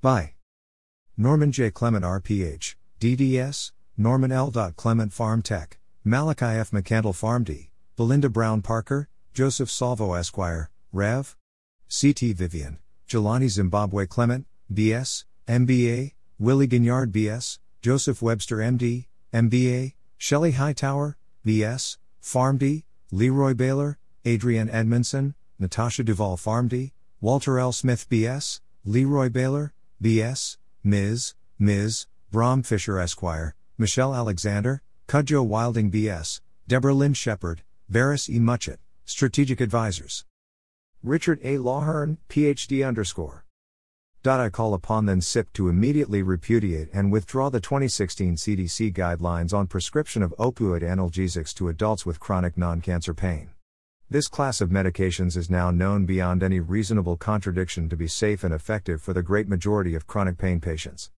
By Norman J. Clement RPH, DDS, Norman L. Clement Farm Tech, Malachi F. McCandle Farm D, Belinda Brown Parker, Joseph Salvo Esquire, Rev. C. T. Vivian, Jelani Zimbabwe Clement, BS, MBA, Willie Gignard BS, Joseph Webster MD, MBA, Shelley Hightower, BS, Farm D, Leroy Baylor, Adrienne Edmondson, Natasha Duvall Farm D, Walter L. Smith BS, Leroy Baylor, BS, Ms. Brom Fisher Esquire, Michelle Alexander, Kudjo Wilding BS, Deborah Lynn Shepherd, Barris E. Muchet, Strategic Advisors. Richard A. Lawhorn, Ph.D. I call upon then SIP to immediately repudiate and withdraw the 2016 CDC guidelines on prescription of opioid analgesics to adults with chronic non-cancer pain. This class of medications is now known beyond any reasonable contradiction to be safe and effective for the great majority of chronic pain patients.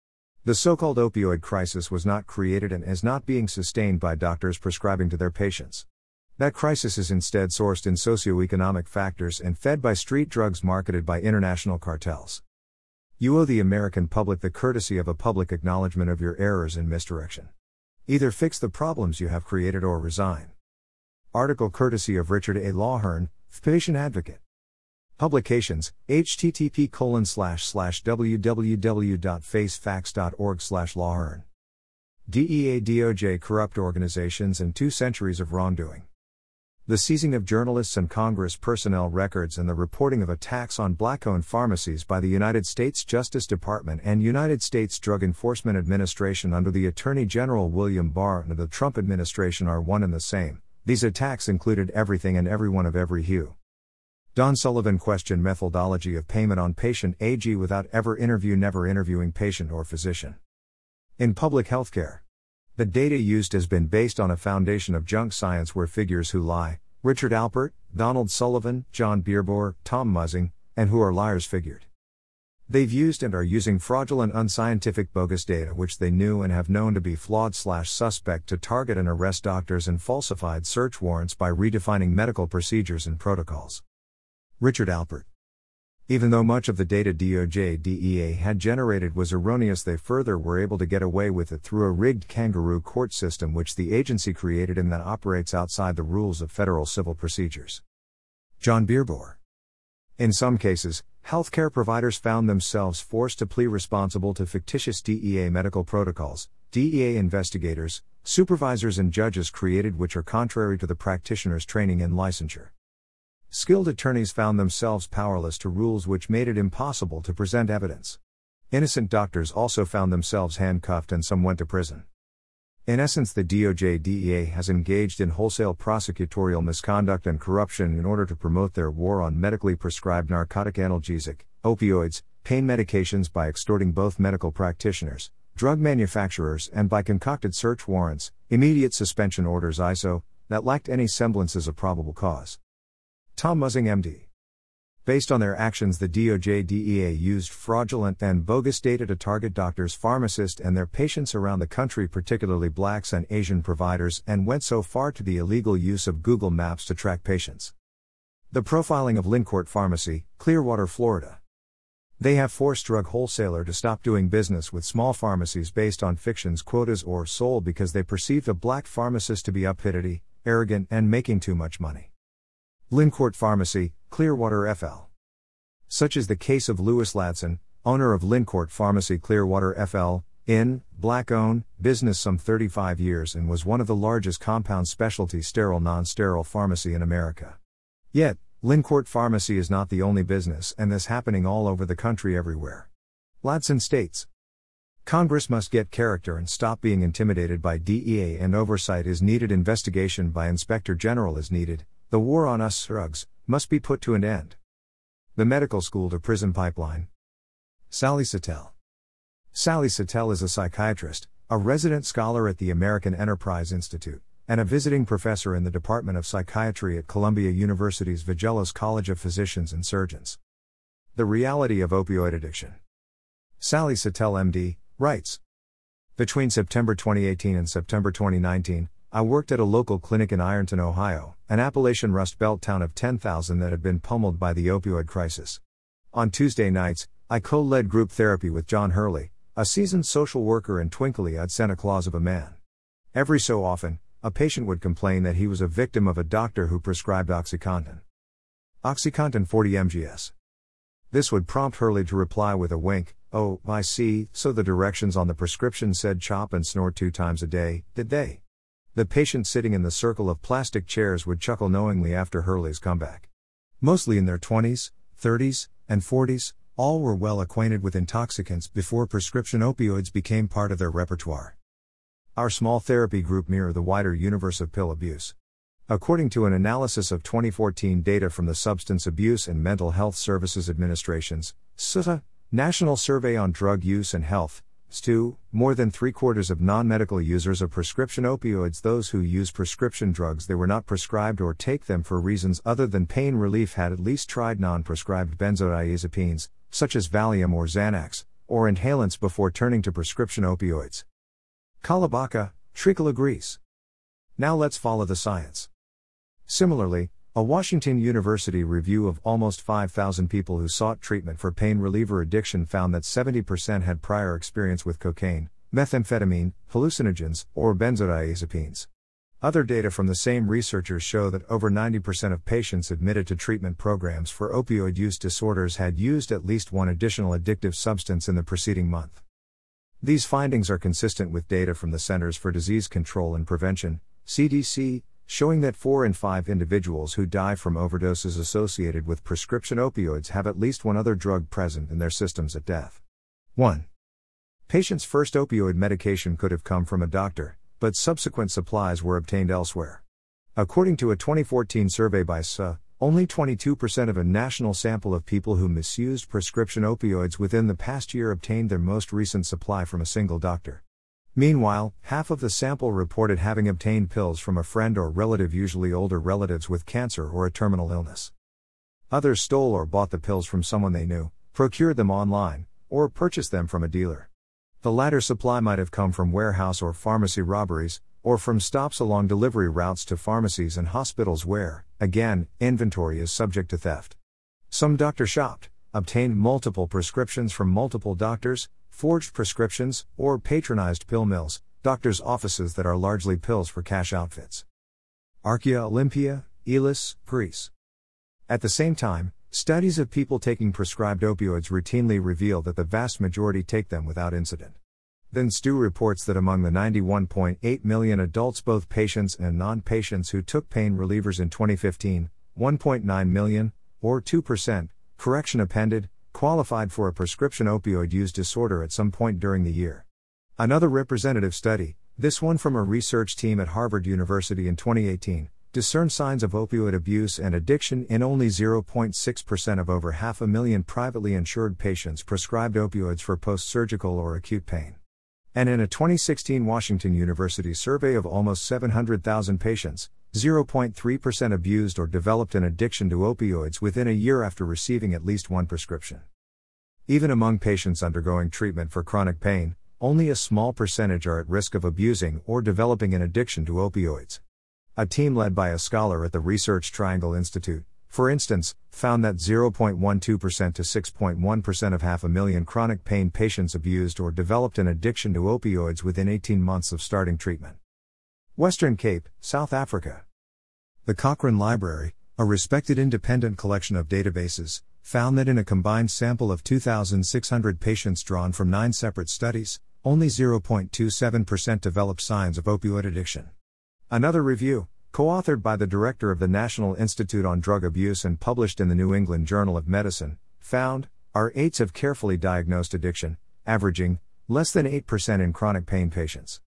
The so-called opioid crisis was not created and is not being sustained by doctors prescribing to their patients. That crisis is instead sourced in socioeconomic factors and fed by street drugs marketed by international cartels. You owe the American public the courtesy of a public acknowledgement of your errors and misdirection. Either fix the problems you have created or resign. Article courtesy of Richard A. Lawhorn, Patient Advocate. Publications, http://www.facefacts.org/Lawhorn. DEA DOJ Corrupt Organizations and Two Centuries of Wrongdoing. The seizing of journalists and Congress personnel records and the reporting of attacks on black-owned pharmacies by the United States Justice Department and United States Drug Enforcement Administration under the Attorney General William Barr and the Trump administration are one and the same. These attacks included everything and everyone of every hue. Don Sullivan questioned methodology of payment on patient AG without never interviewing patient or physician. In public healthcare, the data used has been based on a foundation of junk science where figures who lie, Richard Alpert, Donald Sullivan, John Beerbore, Tom Muzzing, and who are liars figured. They've used and are using fraudulent unscientific bogus data which they knew and have known to be flawed/suspect to target and arrest doctors and falsified search warrants by redefining medical procedures and protocols. Richard Alpert. Even though much of the data DOJ DEA had generated was erroneous, they further were able to get away with it through a rigged kangaroo court system which the agency created and that operates outside the rules of federal civil procedures. John Beerbore. In some cases, healthcare providers found themselves forced to plead responsible to fictitious DEA medical protocols, DEA investigators, supervisors and judges created which are contrary to the practitioner's training and licensure. Skilled attorneys found themselves powerless to rules which made it impossible to present evidence. Innocent doctors also found themselves handcuffed and some went to prison. In essence, the DOJ DEA has engaged in wholesale prosecutorial misconduct and corruption in order to promote their war on medically prescribed narcotic analgesic, opioids, pain medications by extorting both medical practitioners, drug manufacturers and by concocted search warrants, immediate suspension orders ISO, that lacked any semblances of probable cause. Tom Muzzing MD. Based on their actions, the DOJ DEA used fraudulent and bogus data to target doctors, pharmacists, and their patients around the country, particularly blacks and Asian providers, and went so far to the illegal use of Google Maps to track patients. The profiling of Lincourt Pharmacy, Clearwater, Florida. They have forced drug wholesaler to stop doing business with small pharmacies based on fiction's quotas or sold because they perceived a black pharmacist to be uppity, arrogant, and making too much money. Lincourt Pharmacy, Clearwater, FL. Such is the case of Lewis Ladson, owner of Lincourt Pharmacy, Clearwater, FL, in black-owned business some 35 years and was one of the largest compound specialty sterile non-sterile pharmacy in America. Yet, Lincourt Pharmacy is not the only business and this happening all over the country everywhere. Ladson states, Congress must get character and stop being intimidated by DEA and oversight is needed, investigation by Inspector General is needed, the war on us drugs must be put to an end. The medical school to prison pipeline. Sally Satel. Sally Satel is a psychiatrist, a resident scholar at the American Enterprise Institute, and a visiting professor in the Department of Psychiatry at Columbia University's Vagelos College of Physicians and Surgeons. The reality of opioid addiction. Sally Satel, MD, writes, between September 2018 and September 2019, I worked at a local clinic in Ironton, Ohio, an Appalachian Rust Belt town of 10,000 that had been pummeled by the opioid crisis. On Tuesday nights, I co-led group therapy with John Hurley, a seasoned social worker and twinkly-eyed Santa Claus of a man. Every so often, a patient would complain that he was a victim of a doctor who prescribed OxyContin. OxyContin 40 mgs. This would prompt Hurley to reply with a wink, "Oh, I see, so the directions on the prescription said chop and snort 2 times a day, did they?" The patient sitting in the circle of plastic chairs would chuckle knowingly after Hurley's comeback. Mostly in their 20s, 30s, and 40s, all were well acquainted with intoxicants before prescription opioids became part of their repertoire. Our small therapy group mirrors the wider universe of pill abuse. According to an analysis of 2014 data from the Substance Abuse and Mental Health Services Administration's SUSA, National Survey on Drug Use and Health, STU, more than 3/4 of non-medical users of prescription opioids, those who use prescription drugs they were not prescribed or take them for reasons other than pain relief, had at least tried non-prescribed benzodiazepines, such as Valium or Xanax, or inhalants before turning to prescription opioids. Kalabaka, Trikala, Greece. Now let's follow the science. Similarly, a Washington University review of almost 5,000 people who sought treatment for pain reliever addiction found that 70% had prior experience with cocaine, methamphetamine, hallucinogens, or benzodiazepines. Other data from the same researchers show that over 90% of patients admitted to treatment programs for opioid use disorders had used at least one additional addictive substance in the preceding month. These findings are consistent with data from the Centers for Disease Control and Prevention, CDC, showing that 4 in 5 individuals who die from overdoses associated with prescription opioids have at least one other drug present in their systems at death. 1. Patient's first opioid medication could have come from a doctor, but subsequent supplies were obtained elsewhere. According to a 2014 survey by SUSA, only 22% of a national sample of people who misused prescription opioids within the past year obtained their most recent supply from a single doctor. Meanwhile, half of the sample reported having obtained pills from a friend or relative, usually older relatives with cancer or a terminal illness. Others stole or bought the pills from someone they knew, procured them online, or purchased them from a dealer. The latter supply might have come from warehouse or pharmacy robberies, or from stops along delivery routes to pharmacies and hospitals where, again, inventory is subject to theft. Some doctor shopped, obtained multiple prescriptions from multiple doctors, forged prescriptions, or patronized pill mills, doctors' offices that are largely pills for cash outfits. Archaea Olympia, Elis, Greece. At the same time, studies of people taking prescribed opioids routinely reveal that the vast majority take them without incident. Then STU reports that among the 91.8 million adults, both patients and non-patients, who took pain relievers in 2015, 1.9 million, or 2%, correction appended, qualified for a prescription opioid use disorder at some point during the year. Another representative study, this one from a research team at Harvard University in 2018, discerned signs of opioid abuse and addiction in only 0.6% of over 500,000 privately insured patients prescribed opioids for post-surgical or acute pain. And in a 2016 Washington University survey of almost 700,000 patients, 0.3% abused or developed an addiction to opioids within a year after receiving at least one prescription. Even among patients undergoing treatment for chronic pain, only a small percentage are at risk of abusing or developing an addiction to opioids. A team led by a scholar at the Research Triangle Institute, for instance, found that 0.12% to 6.1% of 500,000 chronic pain patients abused or developed an addiction to opioids within 18 months of starting treatment. Western Cape, South Africa. The Cochrane Library, a respected independent collection of databases, found that in a combined sample of 2,600 patients drawn from 9 separate studies, only 0.27% developed signs of opioid addiction. Another review, co-authored by the director of the National Institute on Drug Abuse and published in the New England Journal of Medicine, found, our rates have carefully diagnosed addiction, averaging less than 8% in chronic pain patients.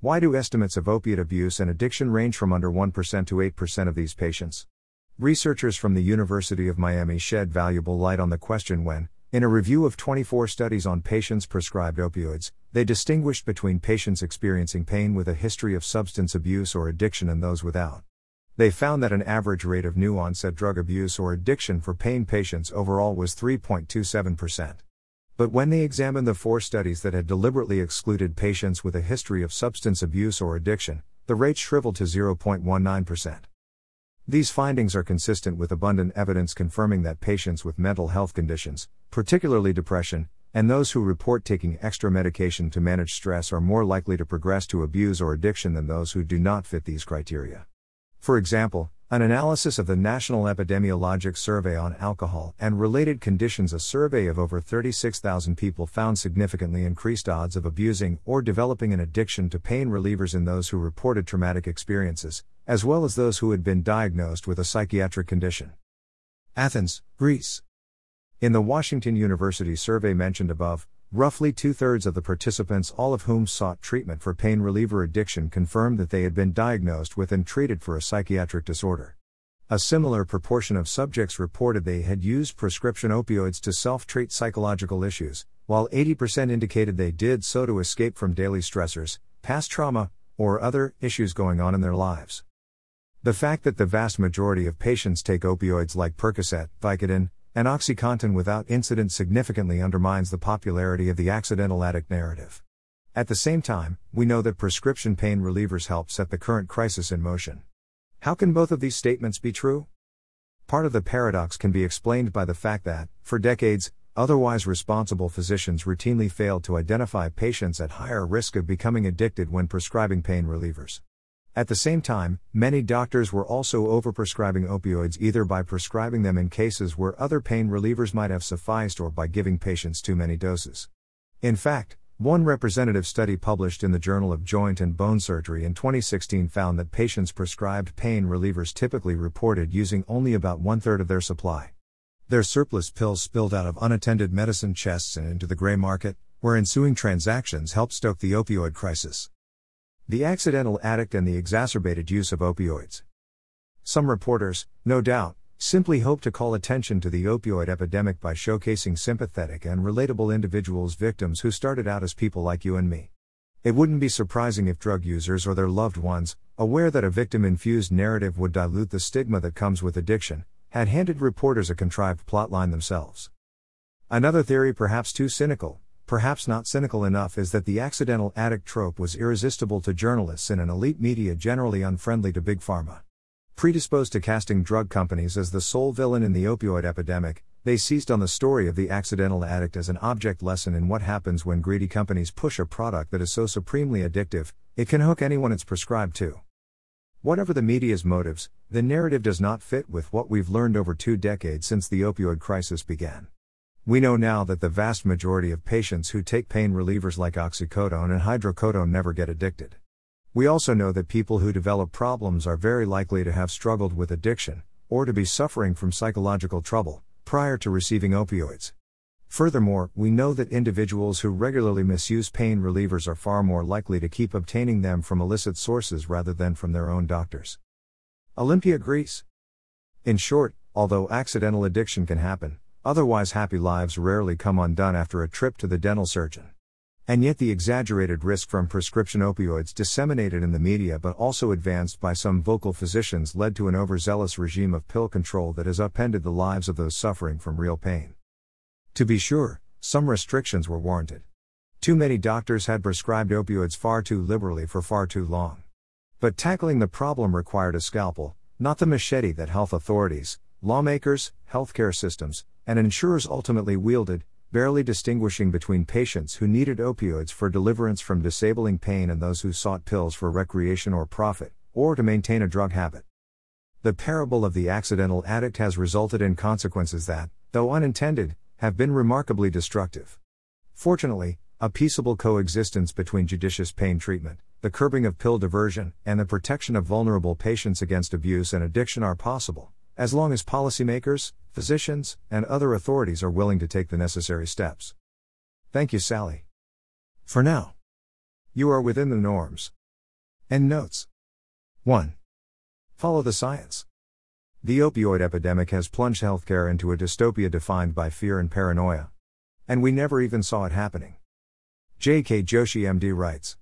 Why do estimates of opiate abuse and addiction range from under 1% to 8% of these patients? Researchers from the University of Miami shed valuable light on the question when, in a review of 24 studies on patients prescribed opioids, they distinguished between patients experiencing pain with a history of substance abuse or addiction and those without. They found that an average rate of new-onset drug abuse or addiction for pain patients overall was 3.27%. But when they examined the 4 studies that had deliberately excluded patients with a history of substance abuse or addiction, the rate shriveled to 0.19%. These findings are consistent with abundant evidence confirming that patients with mental health conditions, particularly depression, and those who report taking extra medication to manage stress are more likely to progress to abuse or addiction than those who do not fit these criteria. For example, an analysis of the National Epidemiologic Survey on Alcohol and Related Conditions, a survey of over 36,000 people, found significantly increased odds of abusing or developing an addiction to pain relievers in those who reported traumatic experiences, as well as those who had been diagnosed with a psychiatric condition. Athens, Greece. In the Washington University survey mentioned above, roughly two-thirds of the participants, all of whom sought treatment for pain reliever addiction, confirmed that they had been diagnosed with and treated for a psychiatric disorder. A similar proportion of subjects reported they had used prescription opioids to self-treat psychological issues, while 80% indicated they did so to escape from daily stressors, past trauma, or other issues going on in their lives. The fact that the vast majority of patients take opioids like Percocet, Vicodin, and OxyContin without incident significantly undermines the popularity of the accidental addict narrative. At the same time, we know that prescription pain relievers help set the current crisis in motion. How can both of these statements be true? Part of the paradox can be explained by the fact that, for decades, otherwise responsible physicians routinely failed to identify patients at higher risk of becoming addicted when prescribing pain relievers. At the same time, many doctors were also overprescribing opioids, either by prescribing them in cases where other pain relievers might have sufficed or by giving patients too many doses. In fact, one representative study published in the Journal of Joint and Bone Surgery in 2016 found that patients prescribed pain relievers typically reported using only about one-third of their supply. Their surplus pills spilled out of unattended medicine chests and into the gray market, where ensuing transactions helped stoke the opioid crisis. The accidental addict and the exacerbated use of opioids. Some reporters, no doubt, simply hoped to call attention to the opioid epidemic by showcasing sympathetic and relatable individuals, victims who started out as people like you and me. It wouldn't be surprising if drug users or their loved ones, aware that a victim-infused narrative would dilute the stigma that comes with addiction, had handed reporters a contrived plotline themselves. Another theory, perhaps too cynical, perhaps not cynical enough, is that the accidental addict trope was irresistible to journalists in an elite media generally unfriendly to big pharma. Predisposed to casting drug companies as the sole villain in the opioid epidemic, they seized on the story of the accidental addict as an object lesson in what happens when greedy companies push a product that is so supremely addictive, it can hook anyone it's prescribed to. Whatever the media's motives, the narrative does not fit with what we've learned over two decades since the opioid crisis began. We know now that the vast majority of patients who take pain relievers like oxycodone and hydrocodone never get addicted. We also know that people who develop problems are very likely to have struggled with addiction, or to be suffering from psychological trouble, prior to receiving opioids. Furthermore, we know that individuals who regularly misuse pain relievers are far more likely to keep obtaining them from illicit sources rather than from their own doctors. Olympia, Greece. In short, although accidental addiction can happen, otherwise happy lives rarely come undone after a trip to the dental surgeon. And yet the exaggerated risk from prescription opioids, disseminated in the media but also advanced by some vocal physicians, led to an overzealous regime of pill control that has upended the lives of those suffering from real pain. To be sure, some restrictions were warranted. Too many doctors had prescribed opioids far too liberally for far too long. But tackling the problem required a scalpel, not the machete that health authorities, lawmakers, healthcare systems, and insurers ultimately wielded, barely distinguishing between patients who needed opioids for deliverance from disabling pain and those who sought pills for recreation or profit, or to maintain a drug habit. The parable of the accidental addict has resulted in consequences that, though unintended, have been remarkably destructive. Fortunately, a peaceable coexistence between judicious pain treatment, the curbing of pill diversion, and the protection of vulnerable patients against abuse and addiction are possible, as long as policymakers, physicians, and other authorities are willing to take the necessary steps. Thank you, Sally. For now, you are within the norms. End notes. 1. Follow the science. The opioid epidemic has plunged healthcare into a dystopia defined by fear and paranoia. And we never even saw it happening. J.K. Joshi MD writes,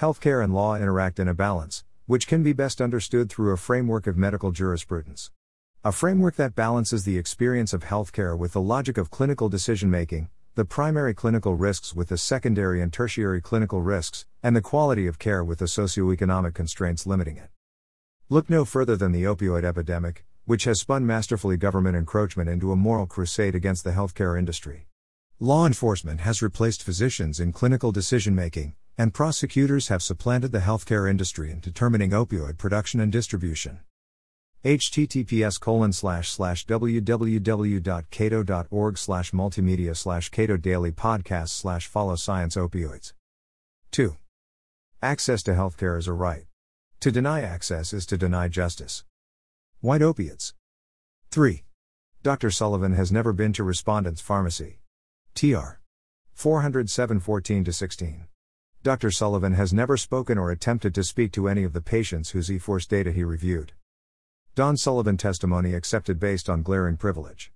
"Healthcare and law interact in a balance, which can be best understood through a framework of medical jurisprudence. A framework that balances the experience of healthcare with the logic of clinical decision-making, the primary clinical risks with the secondary and tertiary clinical risks, and the quality of care with the socioeconomic constraints limiting it." Look no further than the opioid epidemic, which has spun masterfully government encroachment into a moral crusade against the healthcare industry. Law enforcement has replaced physicians in clinical decision-making, and prosecutors have supplanted the healthcare industry in determining opioid production and distribution. https://www.cato.org/multimedia/catodailypodcast/follow-science-opioids. 2. Access to healthcare is a right. To deny access is to deny justice. White opiates. 3. Dr. Sullivan has never been to Respondent's Pharmacy. TR. 407-14-16. Dr. Sullivan has never spoken or attempted to speak to any of the patients whose eForce data he reviewed. Don Sullivan testimony accepted based on glaring privilege.